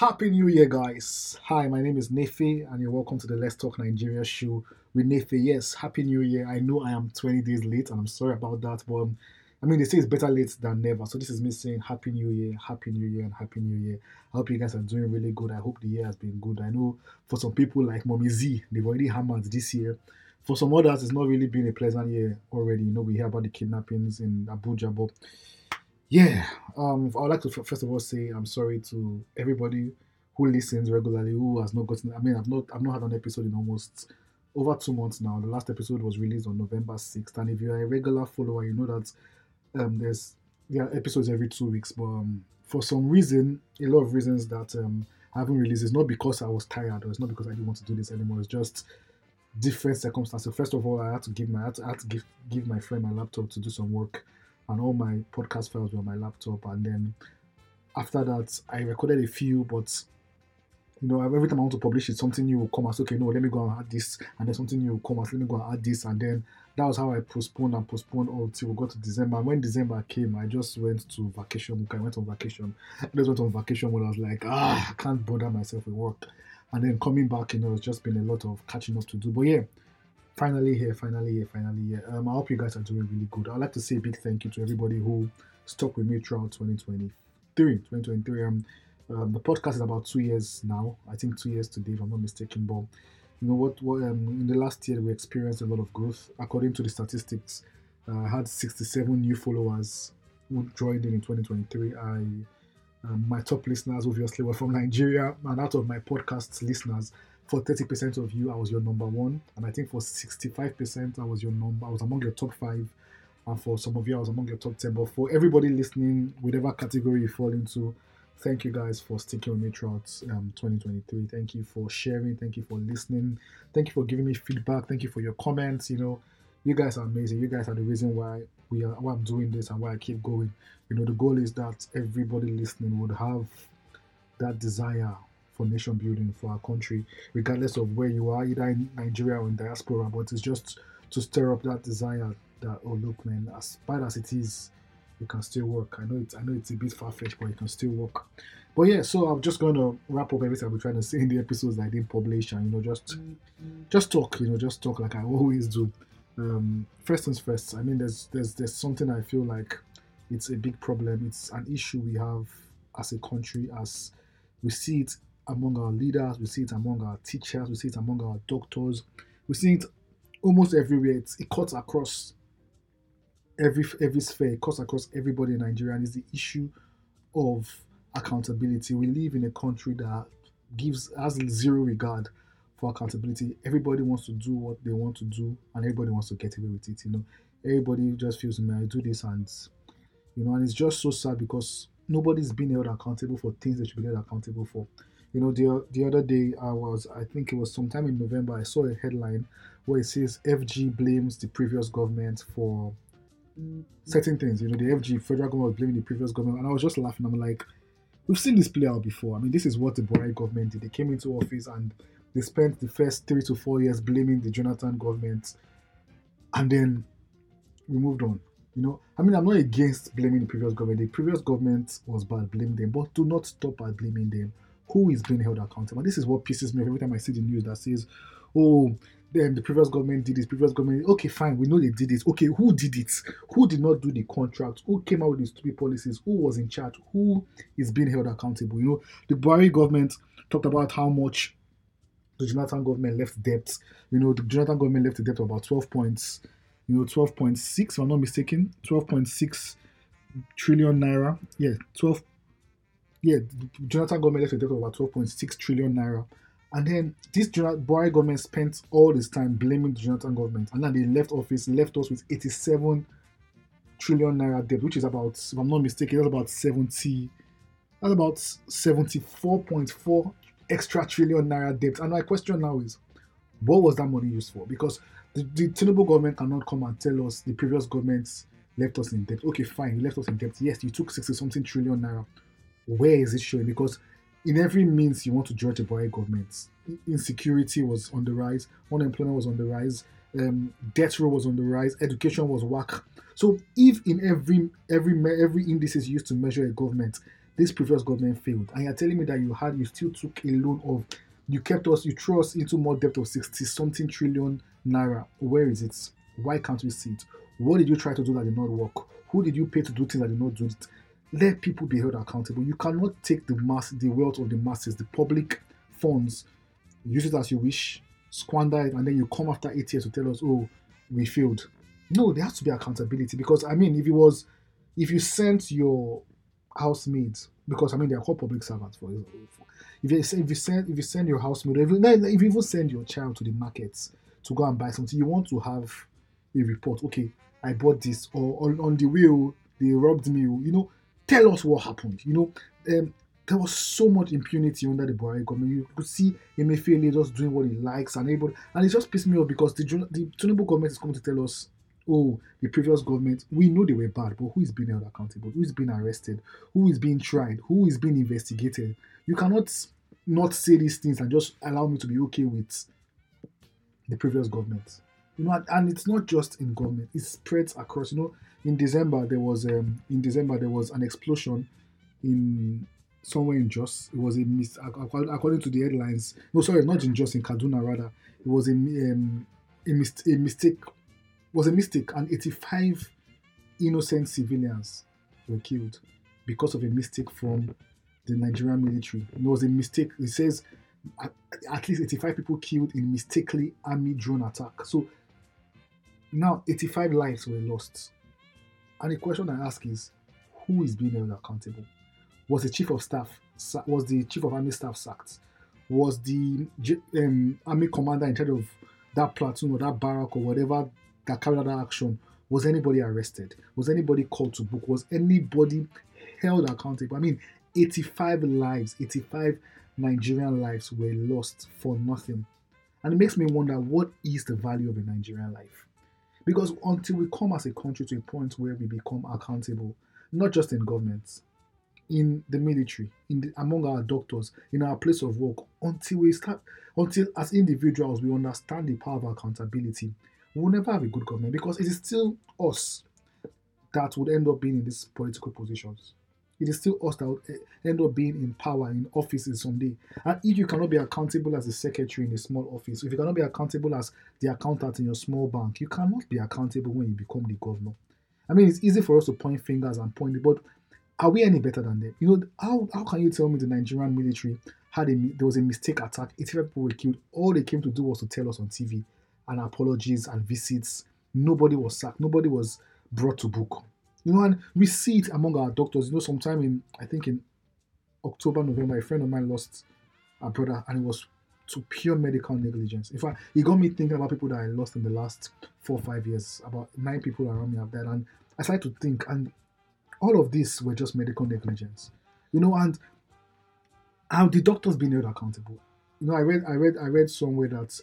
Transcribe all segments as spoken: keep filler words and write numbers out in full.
Happy New Year, guys. Hi, my name is Nefe, and you're welcome to the Let's Talk Nigeria show with Nefe. Yes, Happy New Year. I know I am twenty days late, and I'm sorry about that, but um, I mean, they say it's better late than never. So this is me saying Happy New Year, Happy New Year, and Happy New Year. I hope you guys are doing really good. I hope the year has been good. I know for some people like Mommy Z, they've already hammered this year. For some others, it's not really been a pleasant year already. You know, we hear about the kidnappings in Abuja, but yeah, um, I would like to first of all say I'm sorry to everybody who listens regularly, who has not gotten. I mean, I've not, I've not had an episode in almost over two months now. The last episode was released on November sixth, and if you're a regular follower, you know that um, there's there are episodes every two weeks. But um, for some reason, a lot of reasons that um, I haven't released. It's not because I was tired, or it's not because I didn't want to do this anymore. It's just different circumstances. First of all, I had to give my, I had to, I had to give give my friend my laptop to do some work. And all my podcast files were on my laptop, and then after that, I recorded a few. But you know, every time I want to publish it, something new will come as okay, no, let me go and add this, and then something new will come as let me go and add this, and then that was how I postponed and postponed until we got to December. And when December came, I just went to vacation. I went on vacation. I just went on vacation when I was like, ah, I can't bother myself with work. And then coming back, you know, it's just been a lot of catching up to do. But yeah. Finally here, finally here, finally here. Um, I hope you guys are doing really good. I'd like to say a big thank you to everybody who stuck with me throughout twenty twenty-three. twenty twenty-three. Um, um, the podcast is about two years now. I think two years today, if I'm not mistaken. But you know what? what um, in the last year, we experienced a lot of growth. According to the statistics, uh, I had sixty-seven new followers who joined in in twenty twenty-three. I, um, my top listeners, obviously, were from Nigeria, and out of my podcast listeners, for thirty percent of you, I was your number one, and I think for sixty-five percent, I was your number. I was among your top five, and for some of you, I was among your top ten. But for everybody listening, whatever category you fall into, thank you guys for sticking with me throughout um, twenty twenty-three. Thank you for sharing. Thank you for listening. Thank you for giving me feedback. Thank you for your comments. You know, you guys are amazing. You guys are the reason why we are, why I'm doing this, and why I keep going. You know, the goal is that everybody listening would have that desire for nation building for our country, regardless of where you are, either in Nigeria or in diaspora. But it's just to stir up that desire that, oh look, man, as bad as it is, you can still work. I know it's, I know it's a bit far-fetched, but you can still work. But yeah, so I'm just gonna wrap up everything I've been trying to say in the episodes that I didn't publish, and you know, just, mm-hmm. just talk, you know, just talk like I always do. Um, first things first. I mean, there's, there's, there's something I feel like it's a big problem. It's an issue we have as a country, as we see it. Among our leaders, we see it among our teachers, we see it among our doctors, we see it almost everywhere. It's, it cuts across every every sphere, it cuts across everybody in Nigeria, and it's the issue of accountability. We live in a country that gives us zero regard for accountability. Everybody wants to do what they want to do, and everybody wants to get away with it. You know, everybody just feels, man, I do this, and you know, and it's just so sad because nobody's being held accountable for things they should be held accountable for. You know, the the other day, I was, I think it was sometime in November, I saw a headline where it says F G blames the previous government for certain things. You know, the F G, federal government, was blaming the previous government. And I was just laughing. I'm like, we've seen this play out before. I mean, this is what the Buhari government did. They came into office and they spent the first three to four years blaming the Jonathan government. And then we moved on. You know, I mean, I'm not against blaming the previous government. The previous government was bad, blame them. But do not stop at blaming them. Who is being held accountable? And this is what pisses me every time I see the news that says, oh, then the previous government did this, previous government, okay, fine, we know they did it. Okay, who did it? Who did not do the contract? Who came out with these stupid policies? Who was in charge? Who is being held accountable? You know, the Buhari government talked about how much the Jonathan government left debt. You know, the Jonathan government left a debt of about twelve points, you know, twelve point six, if I'm not mistaken, twelve point six trillion naira. Yeah, twelve. Yeah, Jonathan government left a debt of about twelve point six trillion naira. And then this Buhari government spent all this time blaming the Jonathan government. And then they left office, left us with eighty-seven trillion naira debt, which is about, if I'm not mistaken, that's about seventy, that's about seventy-four point four extra trillion naira debt. And my question now is, what was that money used for? Because the, the Tinubu government cannot come and tell us the previous government left us in debt. Okay, fine, you left us in debt. Yes, you took sixty something trillion naira. Where is it showing? Because in every means you want to judge the Buhari government, insecurity was on the rise, unemployment was on the rise, um, death row was on the rise, education was whack. So if in every every every indices used to measure a government, this previous government failed, and you're telling me that you had, you still took a loan of, you kept us, you threw us into more debt of sixty something trillion naira. Where is it? Why can't we see it? What did you try to do that did not work? Who did you pay to do things that did not do it? Let people be held accountable. You cannot take the mass, the wealth of the masses, the public funds, use it as you wish, squander it, and then you come after eight years to tell us, oh, we failed. No, there has to be accountability, because, I mean, if it was, if you sent your housemaids, because, I mean, they are called public servants, for example. If you, if you send if you send your housemaid, if you, if you even send your child to the markets to go and buy something, you want to have a report. Okay, I bought this, or on, on the wheel, they robbed me, you know. Tell us what happened. You know, um, there was so much impunity under the Buhari government. You could see Emefiele just doing what he likes, and everybody, and it just pissed me off, because the the Tinubu government is coming to tell us, oh, the previous government, we know they were bad, but who is being held accountable? Who is being arrested? Who is being tried? Who is being investigated? You cannot not say these things and just allow me to be okay with the previous government. You know, and it's not just in government; it spreads across. You know, in December there was um, in December there was an explosion in somewhere in Jos. It was a mis- according to the headlines. No, sorry, not in Jos, in Kaduna rather. It was a um, a, mis- a mistake. It was a mistake, and eighty-five innocent civilians were killed because of a mistake from the Nigerian military. It was a mistake. It says at, at least eighty-five people killed in mistakenly army drone attack. So. Now, eighty-five lives were lost. And the question I ask is, who is being held accountable? Was the chief of staff, was the chief of army staff sacked? Was the um, army commander in charge of that platoon or that barrack or whatever that carried out that action? Was anybody arrested? Was anybody called to book? Was anybody held accountable? I mean, eighty-five lives, eighty-five Nigerian lives were lost for nothing. And it makes me wonder, what is the value of a Nigerian life? Because until we come as a country to a point where we become accountable, not just in governments, in the military, in the, among our doctors, in our place of work, until we start, until as individuals we understand the power of accountability, we will never have a good government, because it is still us that would end up being in these political positions. It is still us that would end up being in power, in offices someday. And if you cannot be accountable as a secretary in a small office, if you cannot be accountable as the accountant in your small bank, you cannot be accountable when you become the governor. I mean, it's easy for us to point fingers and point it, but are we any better than them? You know, how, how can you tell me the Nigerian military had a, there was a mistake attack, eighty-five people were killed, all they came to do was to tell us on T V, and apologies and visits, nobody was sacked, nobody was brought to book. You know, and we see it among our doctors. You know, sometime in, I think in October, November, a friend of mine lost a brother, and it was to pure medical negligence. In fact, it got me thinking about people that I lost in the last four or five years. About nine people around me have died. And I started to think, and all of these were just medical negligence. You know, and have the doctors been held accountable? You know, I read, I read, I read somewhere that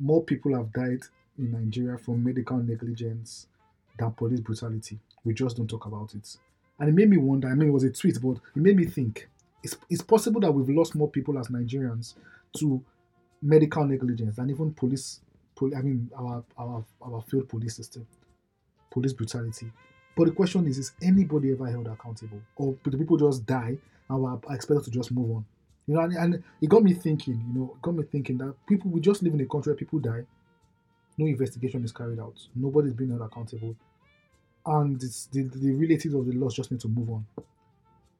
more people have died in Nigeria from medical negligence than police brutality. We just don't talk about it. And it made me wonder, I mean, it was a tweet, but it made me think, it's, it's possible that we've lost more people as Nigerians to medical negligence than even police, pol- I mean, our, our our field police system, police brutality. But the question is, is anybody ever held accountable? Or do people just die and we're expected to just move on? You know, and, and it got me thinking, you know, it got me thinking that people, we just live in a country where people die, no investigation is carried out, nobody's being held accountable. And it's the, the relatives of the lost just need to move on.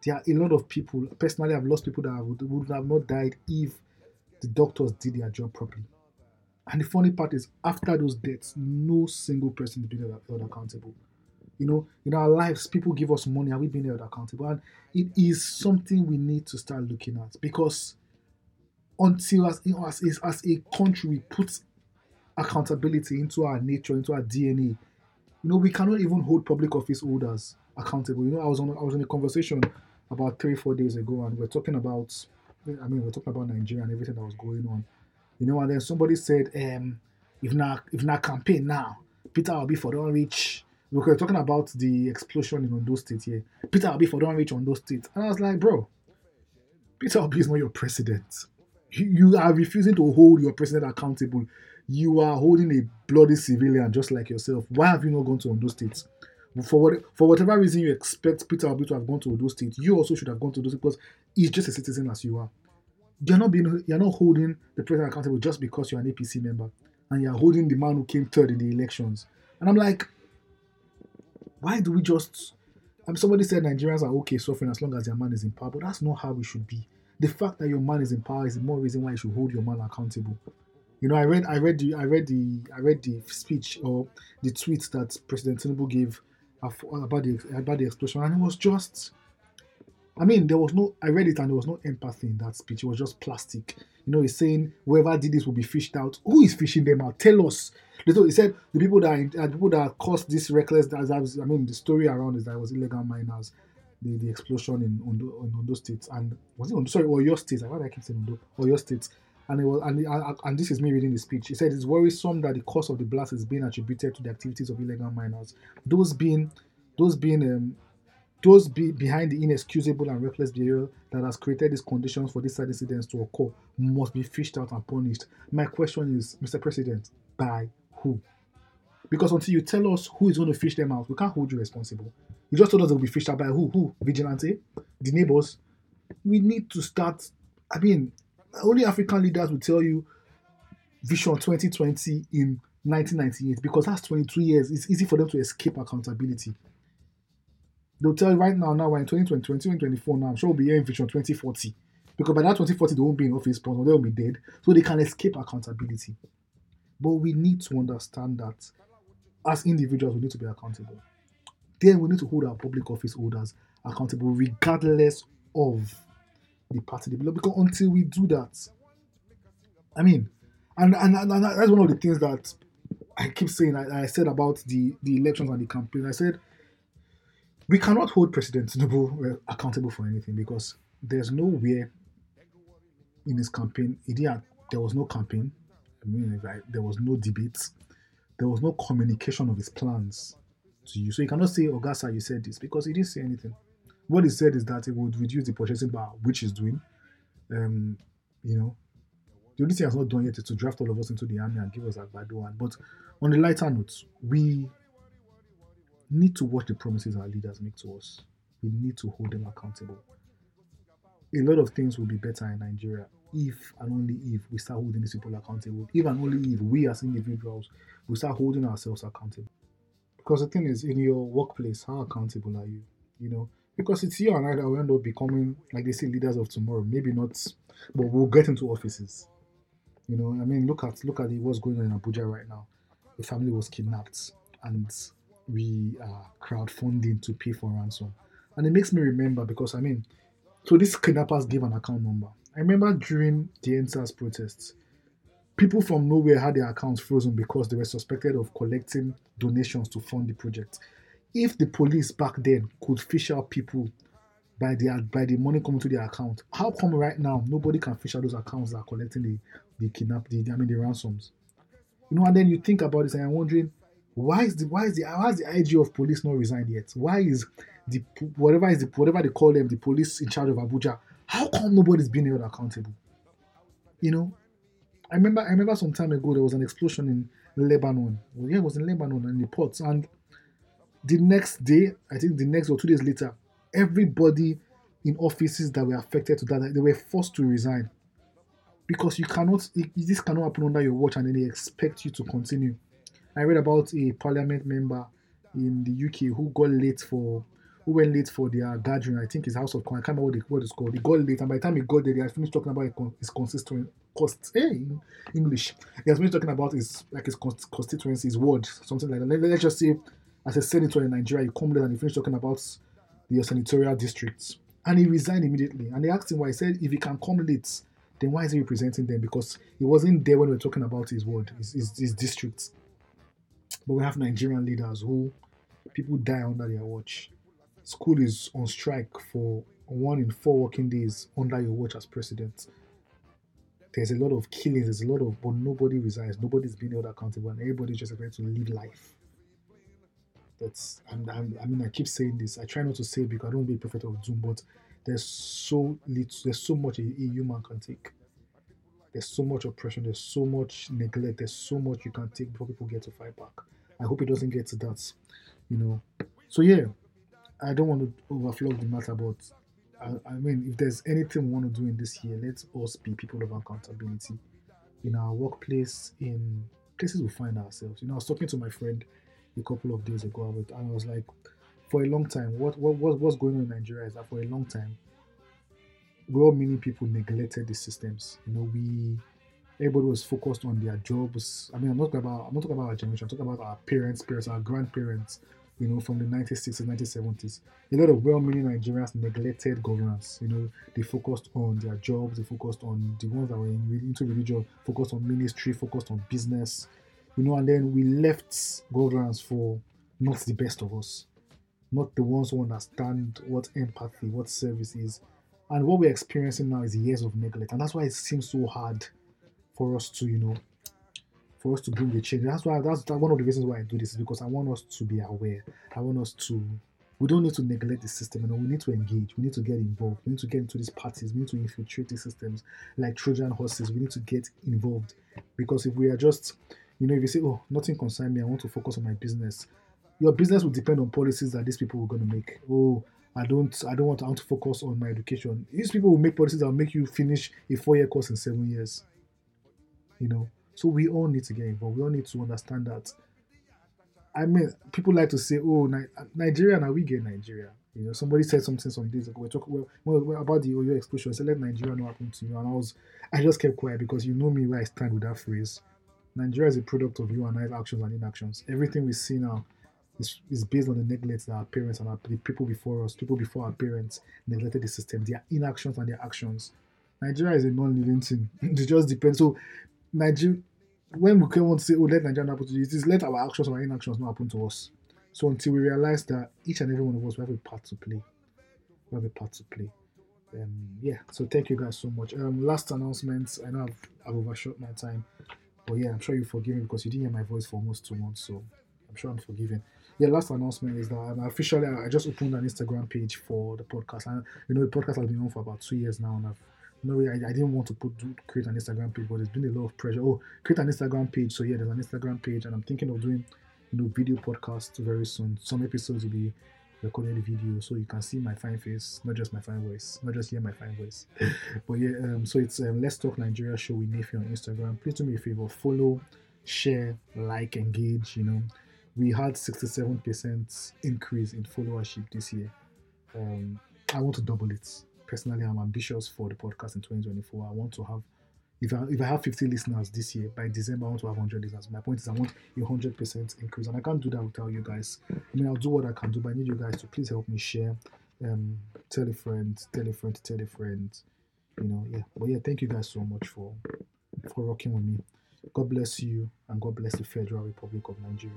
There are a lot of people, personally I've lost people that would, would have not died if the doctors did their job properly. And the funny part is, after those deaths, no single person is being held accountable. You know, in our lives, people give us money, and we've been held accountable. And it is something we need to start looking at, because until as, you know, as, as a country we put accountability into our nature, into our D N A, you know, we cannot even hold public office holders accountable. You know, I was on I was in a conversation about three, four days ago, and we're talking about, I mean, we're talking about Nigeria and everything that was going on. You know, and then somebody said, um, if not if not campaign now, Peter Obi for don't reach. Look, we're talking about the explosion in Ondo State here. Peter Obi for don't reach Ondo State. And I was like, bro, Peter Obi is not your president. You, you are refusing to hold your president accountable. You are holding a bloody civilian just like yourself. Why have you not gone to Ondo State? for what, for whatever reason you expect Peter Obi to have gone to Odo State, you also should have gone to Odo State because he's just a citizen as you are. You're not being, you're not holding the president accountable just because you're an A P C member, and you're holding the man who came third in the elections. And I'm like, why do we just? I mean, somebody said Nigerians are okay suffering as long as their man is in power, but that's not how it should be. The fact that your man is in power is the more reason why you should hold your man accountable. You know, I read, I read the, I read the, I read the speech or the tweet that President Tinubu gave about the about the explosion, and it was just, I mean, there was no. I read it and there was no empathy in that speech. It was just plastic. You know, he's saying whoever did this will be fished out. Who is fishing them out? Tell us. He said the people that are, the people that caused this reckless. As I, was, I mean, the story around is that it was illegal miners. The, the explosion in Ondo, in Ondo State, and was it Ondo, sorry, Oyo State? Why do I keep saying Ondo? Oyo State. And it was, and, and and this is me reading the speech. He said it's worrisome that the cause of the blast is being attributed to the activities of illegal miners. Those being, those being, um, those be behind the inexcusable and reckless behavior that has created these conditions for these sad incidents to occur must be fished out and punished. My question is, Mister President, by who? Because until you tell us who is going to fish them out, we can't hold you responsible. You just told us they'll be fished out by who? Who? Vigilante? The neighbors? We need to start. I mean, only African leaders will tell you Vision twenty twenty in nineteen ninety-eight, because that's twenty-two years. It's easy for them to escape accountability. They'll tell you right now, now we're in twenty twenty-four now. I'm sure we'll be here in Vision twenty forty. Because by that twenty forty, they won't be in office, but they'll be dead. So they can escape accountability. But we need to understand that as individuals, we need to be accountable. Then we need to hold our public office holders accountable regardless of the party they belong. Because until we do that, I mean, and, and, and that's one of the things that I keep saying, I, I said about the, the elections and the campaign. I said, we cannot hold President Tinubu accountable for anything because there's nowhere in his campaign. There was no campaign. I mean, like, there was no debate. There was no communication of his plans to you. So you cannot say, Ogasa, you said this, because he didn't say anything. What he said is that it would reduce the purchasing power, which he's doing. Um, you know, the only thing he's not done yet is to draft all of us into the army and give us Agbado. And but on the lighter note, we need to watch the promises our leaders make to us. We need to hold them accountable. A lot of things will be better in Nigeria if and only if we start holding these people accountable. If and only if we as individuals we start holding ourselves accountable. Because the thing is, in your workplace, how accountable are you? You know, because it's you and I that will end up becoming, like they say, leaders of tomorrow. Maybe not, but we'll get into offices. You know, I mean, look at look at what's going on in Abuja right now. The family was kidnapped, and we are crowdfunding to pay for ransom. And it makes me remember because I mean, so these kidnappers gave an account number. I remember during the EndSARS protests, people from nowhere had their accounts frozen because they were suspected of collecting donations to fund the project. If the police back then could fish out people by the by the money coming to their account, how come right now nobody can fish out those accounts that are collecting the the kidnap the I mean the ransoms? You know, and then you think about this and I'm wondering why is the why is the why is the I G of police not resigned yet? Why is the whatever is the whatever they call them the police in charge of Abuja? How come nobody's being held accountable? You know. I remember I remember some time ago there was an explosion in Lebanon. Well, yeah, it was in Lebanon in the ports. And the next day, I think the next or two days later, everybody in offices that were affected to that, they were forced to resign. Because you cannot, this cannot happen under your watch and then they expect you to continue. I read about a parliament member in the U K who got late for, who went late for their gathering. I think his House of Commons, I can't remember what, they, what it's called. He got late and by the time he got there, they had finished talking about his constituency. Cost hey, English. He has been talking about his like his constituency, his ward, something like that. Let, let's just say, as a senator in Nigeria, you come there and you finish talking about your senatorial districts, and he resigned immediately. And they asked him why. He said, if he can come late, then why is he representing them? Because he wasn't there when we were talking about his ward, his, his, his districts. But we have Nigerian leaders who people die under their watch. School is on strike for one in four working days under your watch as president. There's a lot of killings, there's a lot of, but nobody resigns, nobody's being held accountable, and everybody's just going to live life. That's, I'm, I'm, I mean, I keep saying this, I try not to say it because I don't want to be a prophet of doom, but there's so little, there's so much a, a human can take. There's so much oppression, there's so much neglect, there's so much you can take before people get to fight back. I hope it doesn't get to that, you know. So yeah, I don't want to overflow the matter, but I, I mean, if there's anything we want to do in this year, let's us be people of accountability in our workplace, in places we find ourselves. You know, I was talking to my friend a couple of days ago, and I was like, for a long time, what what what's going on in Nigeria is that for a long time, well-meaning people neglected the systems. You know, we everybody was focused on their jobs. I mean, I'm not talking about I'm not talking about our generation. I'm talking about our parents, parents, our grandparents. You know, from the nineteen sixties, nineteen seventies, a lot of well-meaning Nigerians neglected governance. You know, they focused on their jobs, they focused on the ones that were in, into religion, focused on ministry, focused on business. You know, and then we left governance for not the best of us, not the ones who understand what empathy, what service is. And what we're experiencing now is years of neglect, and that's why it seems so hard for us to, you know, for us to bring the change. That's why that's, that's one of the reasons why I do this, is because I want us to be aware. I want us to, we don't need to neglect the system, you know, we need to engage, we need to get involved, we need to get into these parties, we need to infiltrate the systems like Trojan horses. We need to get involved, because if we are just, you know, if you say, oh, nothing concerns me, I want to focus on my business, your business will depend on policies that these people were going to make. Oh, I don't, I don't want to, I want to focus on my education. These people will make policies that will make you finish a four-year course in seven years. You know, so we all need to get involved. We all need to understand that. I mean, people like to say, "Oh, Ni- Nigeria, now we get Nigeria." You know, somebody said something some days ago. We're talking well, well, about the Oyo explosion. I said, "Let Nigeria not happen to you." And I was, I just kept quiet, because you know me where I stand with that phrase. Nigeria is a product of you and I's actions and inactions. Everything we see now is, is based on the neglect that our parents and our, the people before us, people before our parents neglected the system, their inactions and their actions. Nigeria is a non-living thing. It just depends. So, Nigeria, when we came on to say, oh, let Nigeria happen to you, it is let our actions or our inactions not happen to us. So until we realize that each and every one of us, we have a part to play. We have a part to play. Um, yeah, so thank you guys so much. Um, last announcement, I know I've, I've overshot my time, but yeah, I'm sure you forgive me because you didn't hear my voice for almost two months, so I'm sure I'm forgiven. Yeah, last announcement is that um, officially I just opened an Instagram page for the podcast. And you know, the podcast has been on for about two years now, and I've No, I, I didn't want to put do, create an Instagram page, but there's been a lot of pressure. Oh, create an Instagram page. So yeah, there's an Instagram page, and I'm thinking of doing, you know, video podcast very soon. Some episodes will be recorded video, so you can see my fine face, not just my fine voice, not just hear my fine voice. But yeah, um, so it's um, Let's Talk Nigeria Show with Nefi on Instagram. Please do me a favor, follow, share, like, engage. You know, we had sixty-seven percent increase in followership this year. Um, I want to double it. Personally, I'm ambitious for the podcast in twenty twenty-four. I want to have, if I, if I have fifty listeners this year, by December I want to have one hundred listeners. My point is I want a one hundred percent increase, and I can't do that without you guys. I mean, I'll do what I can do, but I need you guys to please help me share. Um, tell a friend, tell a friend, tell a friend. You know, yeah. But yeah, thank you guys so much for, for rocking with me. God bless you, and God bless the Federal Republic of Nigeria.